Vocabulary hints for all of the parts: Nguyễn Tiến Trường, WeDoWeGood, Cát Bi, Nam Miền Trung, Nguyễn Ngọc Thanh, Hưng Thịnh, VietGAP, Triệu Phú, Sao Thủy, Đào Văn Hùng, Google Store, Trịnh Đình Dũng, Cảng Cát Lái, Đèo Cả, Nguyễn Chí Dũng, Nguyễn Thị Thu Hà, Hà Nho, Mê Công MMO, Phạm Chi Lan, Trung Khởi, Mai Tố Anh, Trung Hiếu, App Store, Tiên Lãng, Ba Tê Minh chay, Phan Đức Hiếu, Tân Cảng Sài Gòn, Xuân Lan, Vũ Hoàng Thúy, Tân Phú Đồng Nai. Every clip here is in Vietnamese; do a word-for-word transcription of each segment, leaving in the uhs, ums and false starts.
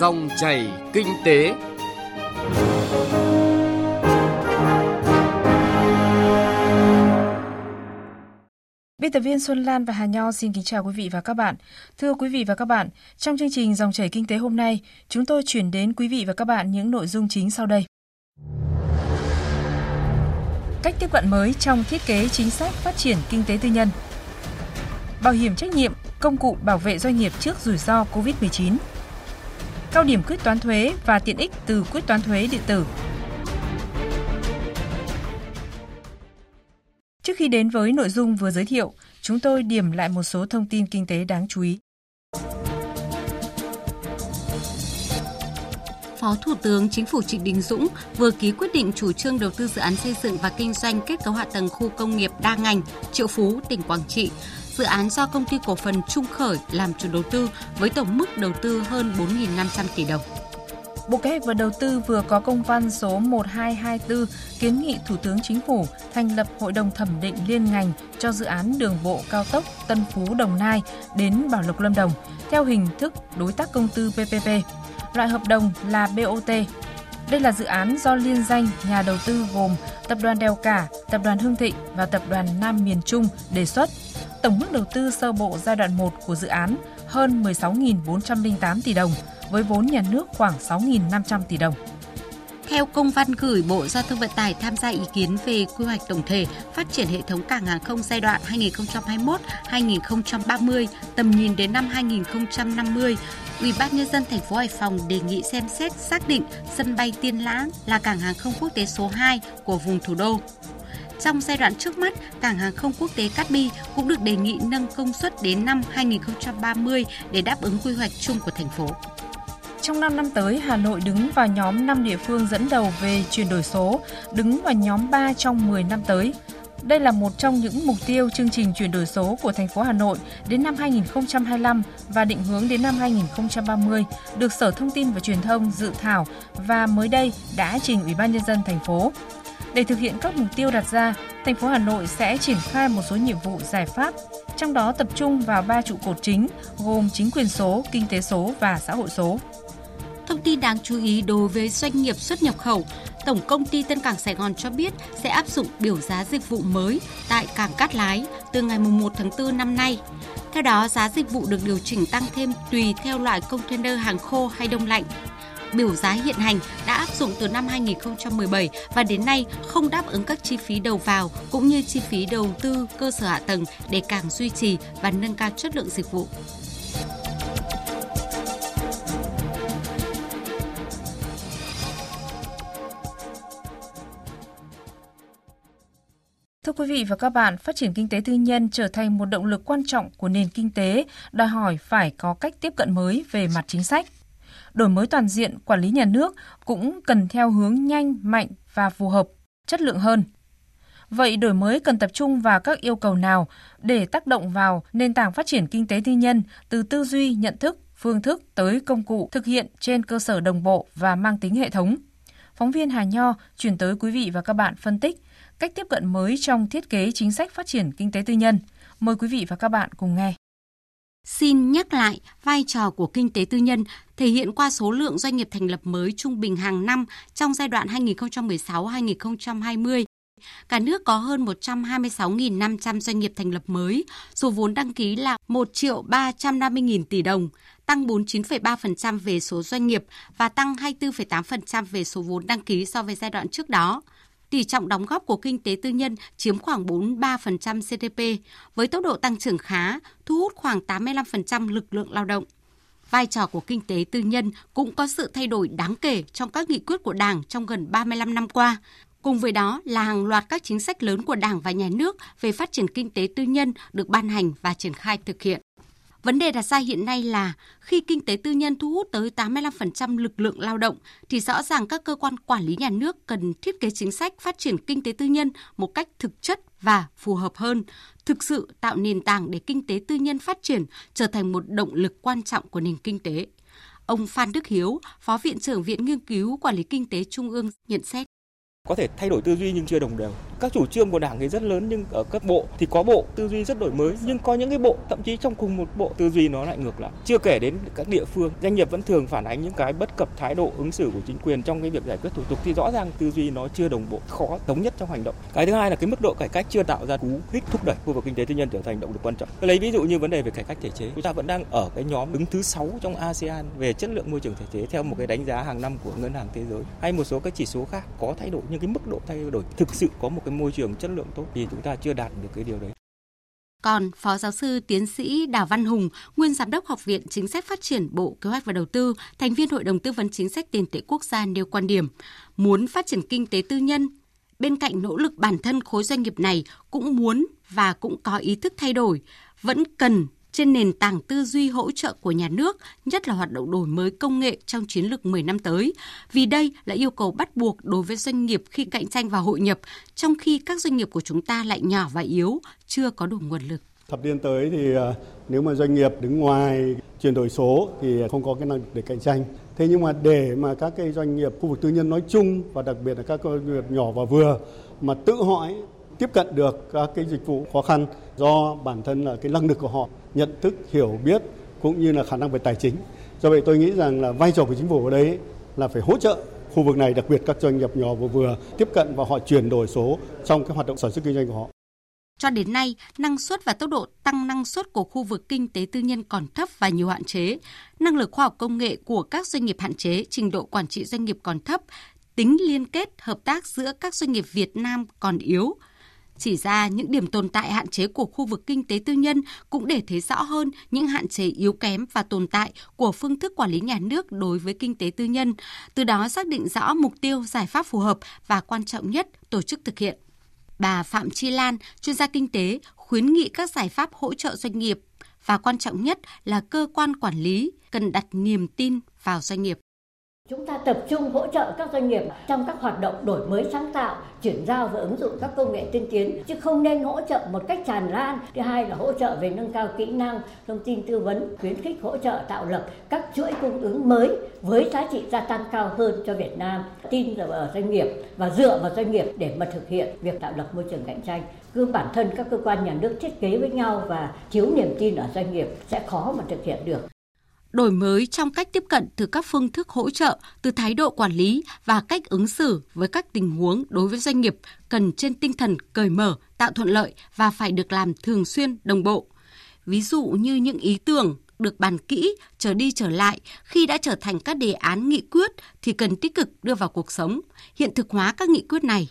Dòng chảy kinh tế. Biên tập viên Xuân Lan và Hà Nho xin kính chào quý vị và các bạn. Thưa quý vị và các bạn, trong chương trình Dòng chảy kinh tế hôm nay, chúng tôi chuyển đến quý vị và các bạn những nội dung chính sau đây. Cách tiếp cận mới trong thiết kế chính sách phát triển kinh tế tư nhân. Bảo hiểm trách nhiệm, công cụ bảo vệ doanh nghiệp trước rủi ro covid mười chín. Cao điểm quyết toán thuế và tiện ích từ quyết toán thuế điện tử. Trước khi đến với nội dung vừa giới thiệu, chúng tôi điểm lại một số thông tin kinh tế đáng chú ý. Phó Thủ tướng Chính phủ Trịnh Đình Dũng vừa ký quyết định chủ trương đầu tư dự án xây dựng và kinh doanh kết cấu hạ tầng khu công nghiệp đa ngành Triệu Phú, tỉnh Quảng Trị. Dự án do công ty cổ phần Trung Khởi làm chủ đầu tư với tổng mức đầu tư hơn bốn nghìn năm trăm tỷ đồng. Bộ Kế hoạch và Đầu tư vừa có công văn số một hai hai tư kiến nghị Thủ tướng Chính phủ thành lập Hội đồng thẩm định liên ngành cho dự án đường bộ cao tốc Tân Phú Đồng Nai đến Bảo Lộc Lâm Đồng theo hình thức đối tác công tư pê pê pê, loại hợp đồng là bê o tê. Đây là dự án do liên danh nhà đầu tư gồm Tập đoàn Đèo Cả, Tập đoàn Hưng Thịnh và Tập đoàn Nam Miền Trung đề xuất. Tổng mức đầu tư sơ bộ giai đoạn một của dự án hơn mười sáu nghìn bốn trăm linh tám tỷ đồng, với vốn nhà nước khoảng sáu nghìn năm trăm tỷ đồng. Theo công văn gửi Bộ Giao thông Vận tải tham gia ý kiến về quy hoạch tổng thể phát triển hệ thống cảng hàng không giai đoạn hai nghìn không trăm hai mươi mốt đến hai nghìn không trăm ba mươi, tầm nhìn đến năm hai nghìn không trăm năm mươi, Ủy ban nhân dân thành phố Hải Phòng đề nghị xem xét xác định sân bay Tiên Lãng là cảng hàng không quốc tế số hai của vùng thủ đô. Trong giai đoạn trước mắt, cảng hàng không quốc tế Cát Bi cũng được đề nghị nâng công suất đến năm hai nghìn không trăm ba mươi để đáp ứng quy hoạch chung của thành phố. Trong năm năm tới, Hà Nội đứng vào nhóm năm địa phương dẫn đầu về chuyển đổi số, đứng vào nhóm ba trong mười năm tới. Đây là một trong những mục tiêu chương trình chuyển đổi số của thành phố Hà Nội đến năm hai nghìn không trăm hai mươi lăm và định hướng đến năm hai nghìn không trăm ba mươi được Sở Thông tin và Truyền thông dự thảo và mới đây đã trình Ủy ban nhân dân thành phố. Để thực hiện các mục tiêu đặt ra, thành phố Hà Nội sẽ triển khai một số nhiệm vụ giải pháp, trong đó tập trung vào ba trụ cột chính gồm chính quyền số, kinh tế số và xã hội số. Thông tin đáng chú ý đối với doanh nghiệp xuất nhập khẩu, Tổng công ty Tân Cảng Sài Gòn cho biết sẽ áp dụng biểu giá dịch vụ mới tại Cảng Cát Lái từ ngày mùng một tháng tư năm nay. Theo đó, giá dịch vụ được điều chỉnh tăng thêm tùy theo loại container hàng khô hay đông lạnh. Biểu giá hiện hành đã áp dụng từ năm hai nghìn không trăm mười bảy và đến nay không đáp ứng các chi phí đầu vào cũng như chi phí đầu tư cơ sở hạ tầng để cảng duy trì và nâng cao chất lượng dịch vụ. Thưa quý vị và các bạn, phát triển kinh tế tư nhân trở thành một động lực quan trọng của nền kinh tế, đòi hỏi phải có cách tiếp cận mới về mặt chính sách. Đổi mới toàn diện, quản lý nhà nước cũng cần theo hướng nhanh, mạnh và phù hợp, chất lượng hơn. Vậy đổi mới cần tập trung vào các yêu cầu nào để tác động vào nền tảng phát triển kinh tế tư nhân từ tư duy, nhận thức, phương thức tới công cụ thực hiện trên cơ sở đồng bộ và mang tính hệ thống? Phóng viên Hà Nho chuyển tới quý vị và các bạn phân tích cách tiếp cận mới trong thiết kế chính sách phát triển kinh tế tư nhân. Mời quý vị và các bạn cùng nghe. Xin nhắc lại vai trò của kinh tế tư nhân thể hiện qua số lượng doanh nghiệp thành lập mới trung bình hàng năm trong giai đoạn hai nghìn không trăm mười sáu đến hai nghìn không trăm hai mươi. Cả nước có hơn một trăm hai mươi sáu nghìn năm trăm doanh nghiệp thành lập mới, số vốn đăng ký là một triệu ba trăm năm mươi nghìn tỷ đồng, tăng bốn mươi chín phẩy ba phần trăm về số doanh nghiệp và tăng hai mươi bốn phẩy tám phần trăm về số vốn đăng ký so với giai đoạn trước đó. Tỷ trọng đóng góp của kinh tế tư nhân chiếm khoảng bốn mươi ba phần trăm giê đê pê, với tốc độ tăng trưởng khá, thu hút khoảng tám mươi lăm phần trăm lực lượng lao động. Vai trò của kinh tế tư nhân cũng có sự thay đổi đáng kể trong các nghị quyết của Đảng trong gần ba mươi lăm năm qua. Cùng với đó là hàng loạt các chính sách lớn của Đảng và Nhà nước về phát triển kinh tế tư nhân được ban hành và triển khai thực hiện. Vấn đề đặt ra hiện nay là khi kinh tế tư nhân thu hút tới tám mươi lăm phần trăm lực lượng lao động thì rõ ràng các cơ quan quản lý nhà nước cần thiết kế chính sách phát triển kinh tế tư nhân một cách thực chất và phù hợp hơn, thực sự tạo nền tảng để kinh tế tư nhân phát triển trở thành một động lực quan trọng của nền kinh tế. Ông Phan Đức Hiếu, Phó Viện trưởng Viện Nghiên cứu Quản lý Kinh tế Trung ương nhận xét. Có thể thay đổi tư duy nhưng chưa đồng đều. Các chủ trương của Đảng thì rất lớn, nhưng ở các bộ thì có bộ tư duy rất đổi mới, nhưng có những cái bộ thậm chí trong cùng một bộ tư duy nó lại ngược lại. Chưa kể đến các địa phương, doanh nghiệp vẫn thường phản ánh những cái bất cập thái độ ứng xử của chính quyền trong cái việc giải quyết thủ tục, thì rõ ràng tư duy nó chưa đồng bộ, khó thống nhất trong hành động. Cái thứ hai là cái mức độ cải cách chưa tạo ra cú hích thúc đẩy khu vực kinh tế tư nhân trở thành động lực quan trọng. Lấy ví dụ như vấn đề về cải cách thể chế, chúng ta vẫn đang ở cái nhóm đứng thứ sáu trong a sê an về chất lượng môi trường thể chế theo một cái đánh giá hàng năm của Ngân hàng Thế giới, hay một số các chỉ số khác có thay đổi, nhưng cái mức độ thay đổi thực sự có một cái môi trường chất lượng tốt thì chúng ta chưa đạt được cái điều đấy. Còn Phó Giáo sư Tiến sĩ Đào Văn Hùng, nguyên Giám đốc Học viện Chính sách Phát triển Bộ Kế hoạch và Đầu tư, thành viên Hội đồng Tư vấn Chính sách Tiền tệ Quốc gia nêu quan điểm, muốn phát triển kinh tế tư nhân, bên cạnh nỗ lực bản thân khối doanh nghiệp này cũng muốn và cũng có ý thức thay đổi, vẫn cần trên nền tảng tư duy hỗ trợ của nhà nước, nhất là hoạt động đổi mới công nghệ trong chiến lược mười năm tới. Vì đây là yêu cầu bắt buộc đối với doanh nghiệp khi cạnh tranh và hội nhập, trong khi các doanh nghiệp của chúng ta lại nhỏ và yếu, chưa có đủ nguồn lực. Thập niên tới thì nếu mà doanh nghiệp đứng ngoài chuyển đổi số thì không có cái năng lực để cạnh tranh. Thế nhưng mà để mà các cái doanh nghiệp khu vực tư nhân nói chung và đặc biệt là các doanh nghiệp nhỏ và vừa mà tự hỏi tiếp cận được các cái dịch vụ khó khăn do bản thân là cái năng lực của họ, nhận thức, hiểu biết cũng như là khả năng về tài chính. Do vậy tôi nghĩ rằng là vai trò của chính phủ ở đấy là phải hỗ trợ khu vực này, đặc biệt các doanh nghiệp nhỏ và vừa tiếp cận và họ chuyển đổi số trong cái hoạt động sản xuất kinh doanh của họ. Cho đến nay, năng suất và tốc độ tăng năng suất của khu vực kinh tế tư nhân còn thấp và nhiều hạn chế. Năng lực khoa học công nghệ của các doanh nghiệp hạn chế, trình độ quản trị doanh nghiệp còn thấp, tính liên kết, hợp tác giữa các doanh nghiệp Việt Nam còn yếu. Chỉ ra những điểm tồn tại hạn chế của khu vực kinh tế tư nhân cũng để thấy rõ hơn những hạn chế yếu kém và tồn tại của phương thức quản lý nhà nước đối với kinh tế tư nhân, từ đó xác định rõ mục tiêu, giải pháp phù hợp và quan trọng nhất tổ chức thực hiện. Bà Phạm Chi Lan, chuyên gia kinh tế, khuyến nghị các giải pháp hỗ trợ doanh nghiệp và quan trọng nhất là cơ quan quản lý cần đặt niềm tin vào doanh nghiệp. Chúng ta tập trung hỗ trợ các doanh nghiệp trong các hoạt động đổi mới sáng tạo, chuyển giao và ứng dụng các công nghệ tiên tiến, chứ không nên hỗ trợ một cách tràn lan. Thứ hai là hỗ trợ về nâng cao kỹ năng, thông tin tư vấn, khuyến khích hỗ trợ tạo lập các chuỗi cung ứng mới với giá trị gia tăng cao hơn cho Việt Nam. Tin vào doanh nghiệp và dựa vào doanh nghiệp để mà thực hiện việc tạo lập môi trường cạnh tranh. Cứ bản thân các cơ quan nhà nước thiết kế với nhau và thiếu niềm tin ở doanh nghiệp sẽ khó mà thực hiện được. Đổi mới trong cách tiếp cận từ các phương thức hỗ trợ, từ thái độ quản lý và cách ứng xử với các tình huống đối với doanh nghiệp cần trên tinh thần cởi mở, tạo thuận lợi và phải được làm thường xuyên, đồng bộ. Ví dụ như những ý tưởng được bàn kỹ, trở đi trở lại khi đã trở thành các đề án nghị quyết thì cần tích cực đưa vào cuộc sống, hiện thực hóa các nghị quyết này.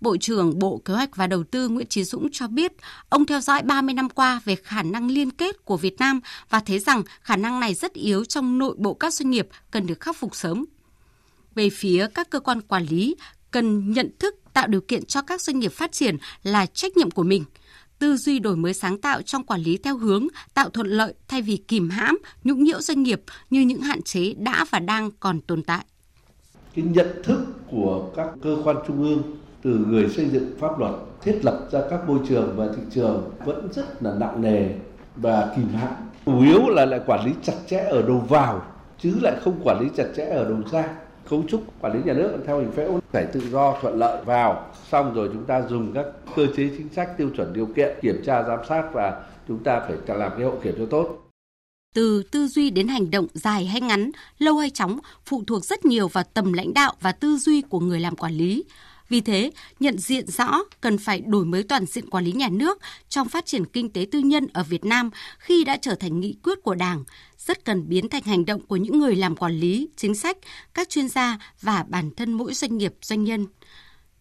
Bộ trưởng Bộ Kế hoạch và Đầu tư Nguyễn Chí Dũng cho biết, ông theo dõi ba mươi năm qua về khả năng liên kết của Việt Nam và thấy rằng khả năng này rất yếu trong nội bộ các doanh nghiệp cần được khắc phục sớm. Về phía các cơ quan quản lý, cần nhận thức tạo điều kiện cho các doanh nghiệp phát triển là trách nhiệm của mình. Tư duy đổi mới sáng tạo trong quản lý theo hướng tạo thuận lợi thay vì kìm hãm, nhũng nhiễu doanh nghiệp như những hạn chế đã và đang còn tồn tại. Cái nhận thức của các cơ quan trung ương từ người xây dựng pháp luật, thiết lập ra các môi trường và thị trường vẫn rất là nặng nề và kìm hãm. Chủ yếu là lại quản lý chặt chẽ ở đầu vào, chứ lại không quản lý chặt chẽ ở đầu ra. Cấu trúc quản lý nhà nước theo hình phễu phải tự do thuận lợi vào, xong rồi chúng ta dùng các cơ chế chính sách, tiêu chuẩn điều kiện, kiểm tra giám sát và chúng ta phải làm cái hậu kiểm cho tốt. Từ tư duy đến hành động dài hay ngắn, lâu hay chóng phụ thuộc rất nhiều vào tầm lãnh đạo và tư duy của người làm quản lý. Vì thế, nhận diện rõ cần phải đổi mới toàn diện quản lý nhà nước trong phát triển kinh tế tư nhân ở Việt Nam khi đã trở thành nghị quyết của Đảng, rất cần biến thành hành động của những người làm quản lý, chính sách, các chuyên gia và bản thân mỗi doanh nghiệp, doanh nhân.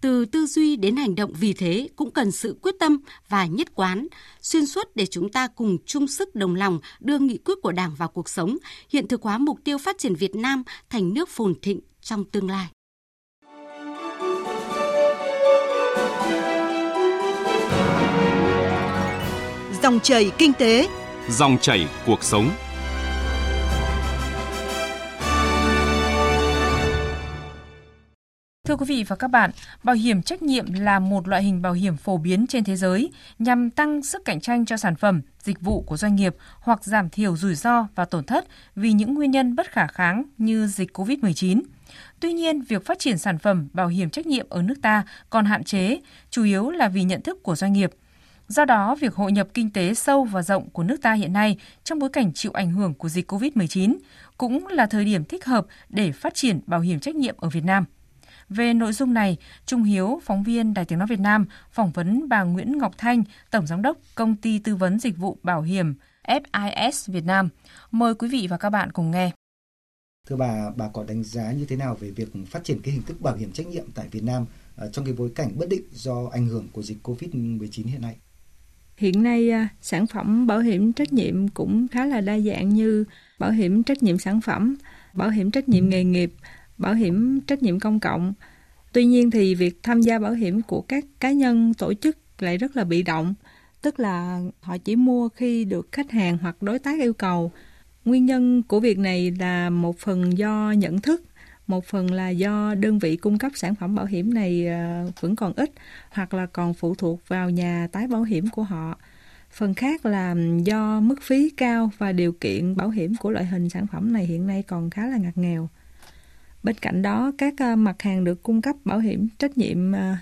Từ tư duy đến hành động vì thế cũng cần sự quyết tâm và nhất quán, xuyên suốt để chúng ta cùng chung sức đồng lòng đưa nghị quyết của Đảng vào cuộc sống, hiện thực hóa mục tiêu phát triển Việt Nam thành nước phồn thịnh trong tương lai. Dòng chảy kinh tế, dòng chảy cuộc sống. Thưa quý vị và các bạn, bảo hiểm trách nhiệm là một loại hình bảo hiểm phổ biến trên thế giới nhằm tăng sức cạnh tranh cho sản phẩm, dịch vụ của doanh nghiệp hoặc giảm thiểu rủi ro và tổn thất vì những nguyên nhân bất khả kháng như dịch covid mười chín. Tuy nhiên, việc phát triển sản phẩm bảo hiểm trách nhiệm ở nước ta còn hạn chế, chủ yếu là vì nhận thức của doanh nghiệp. Do đó, việc hội nhập kinh tế sâu và rộng của nước ta hiện nay trong bối cảnh chịu ảnh hưởng của dịch cô vít mười chín cũng là thời điểm thích hợp để phát triển bảo hiểm trách nhiệm ở Việt Nam. Về nội dung này, Trung Hiếu, phóng viên Đài Tiếng Nói Việt Nam, phỏng vấn bà Nguyễn Ngọc Thanh, Tổng Giám đốc Công ty Tư vấn Dịch vụ Bảo hiểm ép i ét Việt Nam. Mời quý vị và các bạn cùng nghe. Thưa bà, bà có đánh giá như thế nào về việc phát triển cái hình thức bảo hiểm trách nhiệm tại Việt Nam trong cái bối cảnh bất định do ảnh hưởng của dịch cô vít mười chín hiện nay? Hiện nay, sản phẩm bảo hiểm trách nhiệm cũng khá là đa dạng như bảo hiểm trách nhiệm sản phẩm, bảo hiểm trách nhiệm nghề nghiệp, bảo hiểm trách nhiệm công cộng. Tuy nhiên thì việc tham gia bảo hiểm của các cá nhân, tổ chức lại rất là bị động, tức là họ chỉ mua khi được khách hàng hoặc đối tác yêu cầu. Nguyên nhân của việc này là một phần do nhận thức, một phần là do đơn vị cung cấp sản phẩm bảo hiểm này vẫn còn ít hoặc là còn phụ thuộc vào nhà tái bảo hiểm của họ. Phần khác là do mức phí cao và điều kiện bảo hiểm của loại hình sản phẩm này hiện nay còn khá là ngặt nghèo. Bên cạnh đó, các mặt hàng được cung cấp bảo hiểm trách nhiệm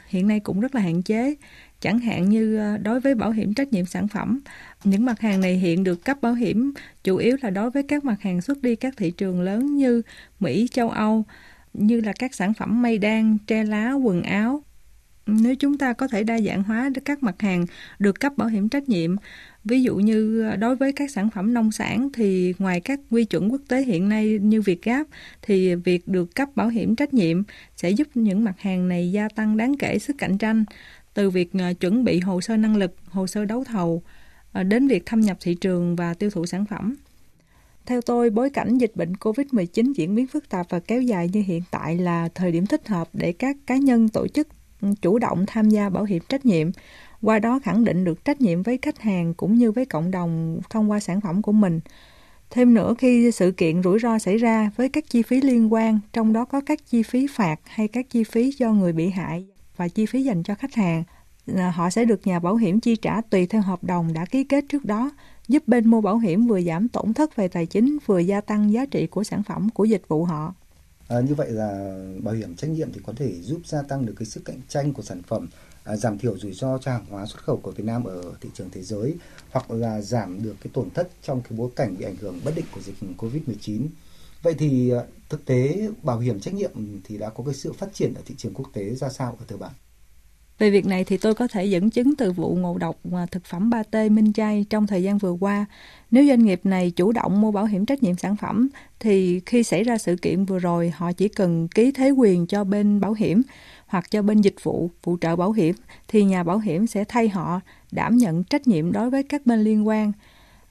hiện nay cũng rất là hạn chế. Chẳng hạn như đối với bảo hiểm trách nhiệm sản phẩm, những mặt hàng này hiện được cấp bảo hiểm chủ yếu là đối với các mặt hàng xuất đi các thị trường lớn như Mỹ, châu Âu, như là các sản phẩm mây đan, tre lá, quần áo. Nếu chúng ta có thể đa dạng hóa các mặt hàng được cấp bảo hiểm trách nhiệm, ví dụ như đối với các sản phẩm nông sản thì ngoài các quy chuẩn quốc tế hiện nay như VietGAP thì việc được cấp bảo hiểm trách nhiệm sẽ giúp những mặt hàng này gia tăng đáng kể sức cạnh tranh. Từ việc chuẩn bị hồ sơ năng lực, hồ sơ đấu thầu, đến việc thâm nhập thị trường và tiêu thụ sản phẩm. Theo tôi, bối cảnh dịch bệnh cô vít mười chín diễn biến phức tạp và kéo dài như hiện tại là thời điểm thích hợp để các cá nhân, tổ chức chủ động tham gia bảo hiểm trách nhiệm, qua đó khẳng định được trách nhiệm với khách hàng cũng như với cộng đồng thông qua sản phẩm của mình. Thêm nữa, khi sự kiện rủi ro xảy ra với các chi phí liên quan, trong đó có các chi phí phạt hay các chi phí do người bị hại và chi phí dành cho khách hàng, họ sẽ được nhà bảo hiểm chi trả tùy theo hợp đồng đã ký kết trước đó, giúp bên mua bảo hiểm vừa giảm tổn thất về tài chính vừa gia tăng giá trị của sản phẩm, của dịch vụ họ. À, như vậy là bảo hiểm trách nhiệm thì có thể giúp gia tăng được cái sức cạnh tranh của sản phẩm, à, giảm thiểu rủi ro cho hàng hóa xuất khẩu của Việt Nam ở thị trường thế giới, hoặc là giảm được cái tổn thất trong cái bối cảnh bị ảnh hưởng bất định của dịch cô vít mười chín. Vậy thì thực tế bảo hiểm trách nhiệm thì đã có cái sự phát triển ở thị trường quốc tế ra sao ở thưa bạn? Về việc này thì tôi có thể dẫn chứng từ vụ ngộ độc thực phẩm Ba Tê Minh Chay trong thời gian vừa qua. Nếu doanh nghiệp này chủ động mua bảo hiểm trách nhiệm sản phẩm thì khi xảy ra sự kiện vừa rồi họ chỉ cần ký thế quyền cho bên bảo hiểm hoặc cho bên dịch vụ phụ trợ bảo hiểm thì nhà bảo hiểm sẽ thay họ đảm nhận trách nhiệm đối với các bên liên quan.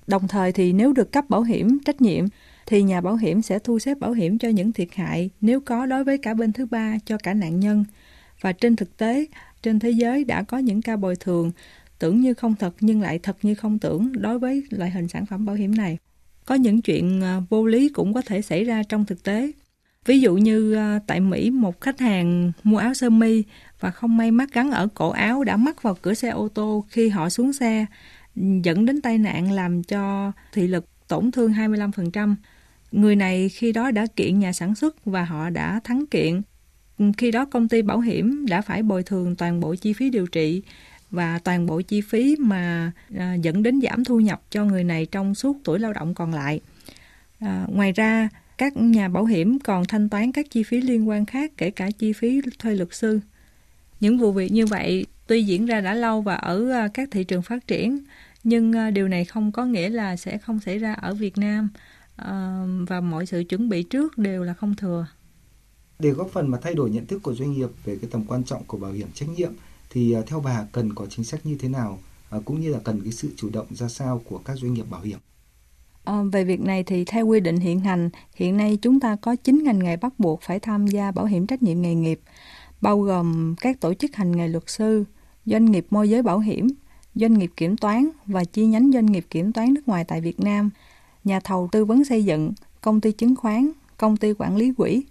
Đồng thời thì nếu được cấp bảo hiểm trách nhiệm thì nhà bảo hiểm sẽ thu xếp bảo hiểm cho những thiệt hại nếu có đối với cả bên thứ ba cho cả nạn nhân. Và trên thực tế, trên thế giới đã có những ca bồi thường tưởng như không thật nhưng lại thật như không tưởng đối với loại hình sản phẩm bảo hiểm này. Có những chuyện vô lý cũng có thể xảy ra trong thực tế. Ví dụ như tại Mỹ, một khách hàng mua áo sơ mi và không may mắc gắn ở cổ áo đã mắc vào cửa xe ô tô khi họ xuống xe, dẫn đến tai nạn làm cho thị lực tổn thương hai mươi lăm phần trăm. Người này khi đó đã kiện nhà sản xuất và họ đã thắng kiện. Khi đó công ty bảo hiểm đã phải bồi thường toàn bộ chi phí điều trị và toàn bộ chi phí mà à, dẫn đến giảm thu nhập cho người này trong suốt tuổi lao động còn lại. À, ngoài ra, các nhà bảo hiểm còn thanh toán các chi phí liên quan khác, kể cả chi phí thuê luật sư. Những vụ việc như vậy tuy diễn ra đã lâu và ở các thị trường phát triển, nhưng điều này không có nghĩa là sẽ không xảy ra ở Việt Nam, và mọi sự chuẩn bị trước đều là không thừa. Để góp phần mà thay đổi nhận thức của doanh nghiệp về cái tầm quan trọng của bảo hiểm trách nhiệm thì theo bà cần có chính sách như thế nào, cũng như là cần cái sự chủ động ra sao của các doanh nghiệp bảo hiểm? À, về việc này thì theo quy định hiện hành, hiện nay chúng ta có chín ngành nghề bắt buộc phải tham gia bảo hiểm trách nhiệm nghề nghiệp, bao gồm các tổ chức hành nghề luật sư, doanh nghiệp môi giới bảo hiểm, doanh nghiệp kiểm toán và chi nhánh doanh nghiệp kiểm toán nước ngoài tại Việt Nam, nhà thầu tư vấn xây dựng, công ty chứng khoán, công ty quản lý quỹ,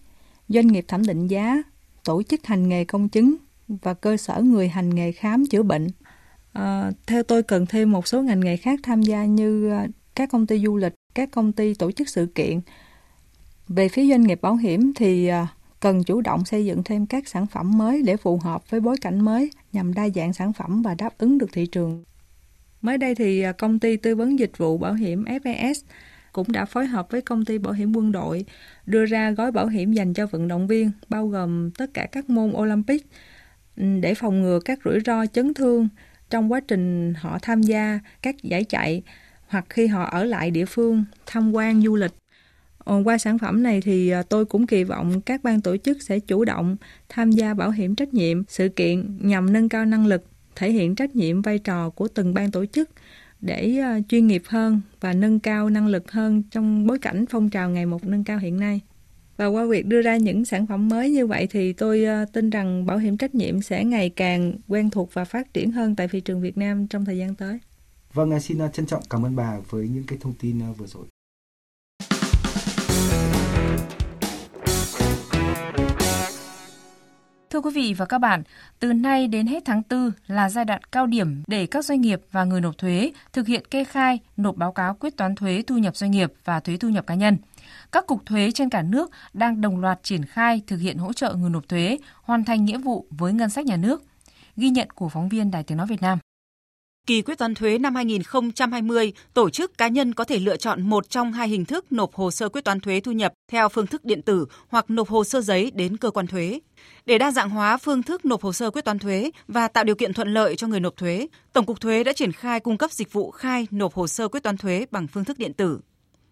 doanh nghiệp thẩm định giá, tổ chức hành nghề công chứng và cơ sở người hành nghề khám chữa bệnh. À, theo tôi cần thêm một số ngành nghề khác tham gia như các công ty du lịch, các công ty tổ chức sự kiện. Về phía doanh nghiệp bảo hiểm thì cần chủ động xây dựng thêm các sản phẩm mới để phù hợp với bối cảnh mới nhằm đa dạng sản phẩm và đáp ứng được thị trường. Mới đây thì công ty tư vấn dịch vụ bảo hiểm ép i ét cũng đã phối hợp với công ty bảo hiểm quân đội đưa ra gói bảo hiểm dành cho vận động viên bao gồm tất cả các môn Olympic để phòng ngừa các rủi ro chấn thương trong quá trình họ tham gia các giải chạy hoặc khi họ ở lại địa phương tham quan du lịch. Qua sản phẩm này thì tôi cũng kỳ vọng các ban tổ chức sẽ chủ động tham gia bảo hiểm trách nhiệm sự kiện nhằm nâng cao năng lực, thể hiện trách nhiệm vai trò của từng ban tổ chức để chuyên nghiệp hơn và nâng cao năng lực hơn trong bối cảnh phong trào ngày một nâng cao hiện nay. Và qua việc đưa ra những sản phẩm mới như vậy thì tôi tin rằng bảo hiểm trách nhiệm sẽ ngày càng quen thuộc và phát triển hơn tại thị trường Việt Nam trong thời gian tới. Vâng, xin trân trọng cảm ơn bà với những cái thông tin vừa rồi. Thưa quý vị và các bạn, từ nay đến hết tháng tư là giai đoạn cao điểm để các doanh nghiệp và người nộp thuế thực hiện kê khai, nộp báo cáo quyết toán thuế thu nhập doanh nghiệp và thuế thu nhập cá nhân. Các cục thuế trên cả nước đang đồng loạt triển khai thực hiện hỗ trợ người nộp thuế hoàn thành nghĩa vụ với ngân sách nhà nước. Ghi nhận của phóng viên Đài Tiếng Nói Việt Nam. Kỳ quyết toán thuế năm hai không hai không, tổ chức cá nhân có thể lựa chọn một trong hai hình thức nộp hồ sơ quyết toán thuế thu nhập theo phương thức điện tử hoặc nộp hồ sơ giấy đến cơ quan thuế. Để đa dạng hóa phương thức nộp hồ sơ quyết toán thuế và tạo điều kiện thuận lợi cho người nộp thuế, Tổng cục Thuế đã triển khai cung cấp dịch vụ khai nộp hồ sơ quyết toán thuế bằng phương thức điện tử.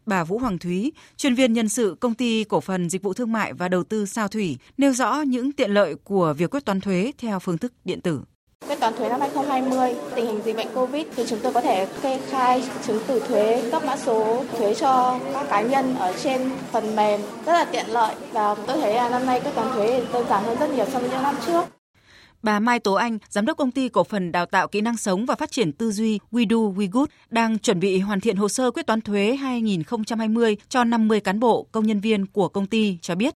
Bà Vũ Hoàng Thúy, chuyên viên nhân sự Công ty Cổ phần Dịch vụ Thương mại và Đầu tư Sao Thủy, nêu rõ những tiện lợi của việc quyết toán thuế theo phương thức điện tử. Quyết toán thuế năm hai không hai không, tình hình dịch bệnh Covid thì chúng tôi có thể kê khai chứng từ thuế, cấp mã số thuế cho các cá nhân ở trên phần mềm rất là tiện lợi, và tôi thấy là năm nay quyết toán thuế đơn giản hơn rất nhiều so với những năm trước. Bà Mai Tố Anh, Giám đốc Công ty Cổ phần Đào tạo Kỹ năng Sống và Phát triển Tư duy WeDoWeGood đang chuẩn bị hoàn thiện hồ sơ quyết toán thuế hai không hai không cho năm mươi cán bộ, công nhân viên của công ty cho biết.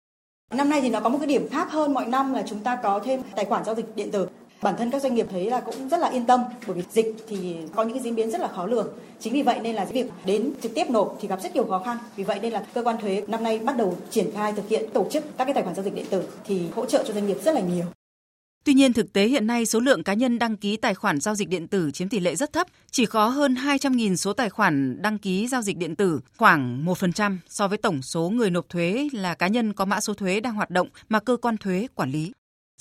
Năm nay thì nó có một cái điểm khác hơn mọi năm là chúng ta có thêm tài khoản giao dịch điện tử. Bản thân các doanh nghiệp thấy là cũng rất là yên tâm bởi vì dịch thì có những cái diễn biến rất là khó lường. Chính vì vậy nên là việc đến trực tiếp nộp thì gặp rất nhiều khó khăn. Vì vậy nên là cơ quan thuế năm nay bắt đầu triển khai thực hiện tổ chức các cái tài khoản giao dịch điện tử thì hỗ trợ cho doanh nghiệp rất là nhiều. Tuy nhiên thực tế hiện nay số lượng cá nhân đăng ký tài khoản giao dịch điện tử chiếm tỷ lệ rất thấp, chỉ có hơn hai trăm nghìn số tài khoản đăng ký giao dịch điện tử, khoảng một phần trăm so với tổng số người nộp thuế là cá nhân có mã số thuế đang hoạt động mà cơ quan thuế quản lý.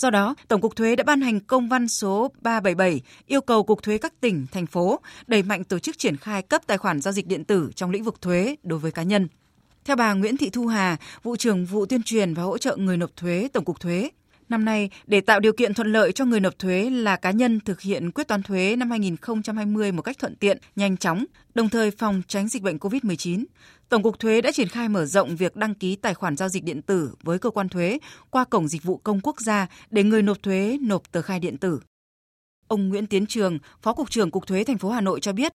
Do đó, Tổng cục Thuế đã ban hành công văn số ba bảy bảy yêu cầu Cục Thuế các tỉnh, thành phố đẩy mạnh tổ chức triển khai cấp tài khoản giao dịch điện tử trong lĩnh vực thuế đối với cá nhân. Theo bà Nguyễn Thị Thu Hà, Vụ trưởng Vụ Tuyên truyền và Hỗ trợ người nộp thuế Tổng cục Thuế, năm nay, để tạo điều kiện thuận lợi cho người nộp thuế là cá nhân thực hiện quyết toán thuế năm hai không hai không một cách thuận tiện, nhanh chóng, đồng thời phòng tránh dịch bệnh covid mười chín, Tổng cục Thuế đã triển khai mở rộng việc đăng ký tài khoản giao dịch điện tử với cơ quan thuế qua Cổng Dịch vụ Công Quốc gia để người nộp thuế nộp tờ khai điện tử. Ông Nguyễn Tiến Trường, Phó Cục trưởng Cục Thuế thành phố Hà Nội cho biết,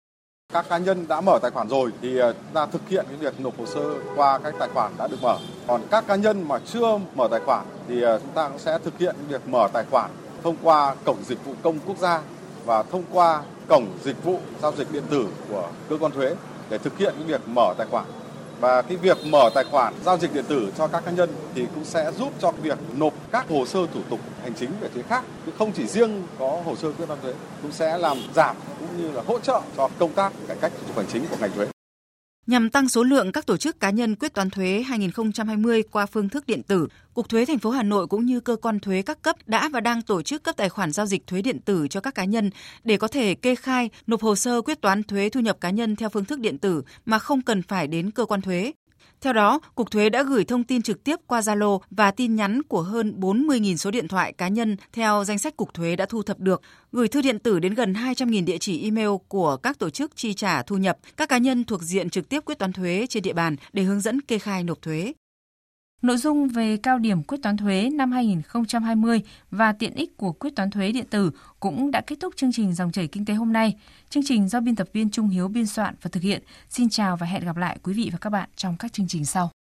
các cá nhân đã mở tài khoản rồi thì chúng ta thực hiện cái việc nộp hồ sơ qua các tài khoản đã được mở. Còn các cá nhân mà chưa mở tài khoản thì chúng ta cũng sẽ thực hiện việc mở tài khoản thông qua Cổng Dịch vụ Công Quốc gia và thông qua Cổng Dịch vụ Giao dịch Điện tử của cơ quan thuế để thực hiện cái việc mở tài khoản. Và cái việc mở tài khoản giao dịch điện tử cho các cá nhân thì cũng sẽ giúp cho việc nộp các hồ sơ thủ tục hành chính về thuế khác, chứ không chỉ riêng có hồ sơ quyết toán thuế, cũng sẽ làm giảm cũng như là hỗ trợ cho công tác cải cách thủ tục hành chính của ngành thuế. Nhằm tăng số lượng các tổ chức cá nhân quyết toán thuế hai không hai không qua phương thức điện tử, Cục Thuế thành phố Hà Nội cũng như cơ quan thuế các cấp đã và đang tổ chức cấp tài khoản giao dịch thuế điện tử cho các cá nhân để có thể kê khai, nộp hồ sơ quyết toán thuế thu nhập cá nhân theo phương thức điện tử mà không cần phải đến cơ quan thuế. Theo đó, Cục Thuế đã gửi thông tin trực tiếp qua Zalo và tin nhắn của hơn bốn mươi nghìn số điện thoại cá nhân theo danh sách Cục Thuế đã thu thập được, gửi thư điện tử đến gần hai trăm nghìn địa chỉ email của các tổ chức chi trả thu nhập, các cá nhân thuộc diện trực tiếp quyết toán thuế trên địa bàn để hướng dẫn kê khai nộp thuế. Nội dung về cao điểm quyết toán thuế năm hai không hai không và tiện ích của quyết toán thuế điện tử cũng đã kết thúc chương trình Dòng chảy Kinh tế hôm nay. Chương trình do biên tập viên Trung Hiếu biên soạn và thực hiện. Xin chào và hẹn gặp lại quý vị và các bạn trong các chương trình sau.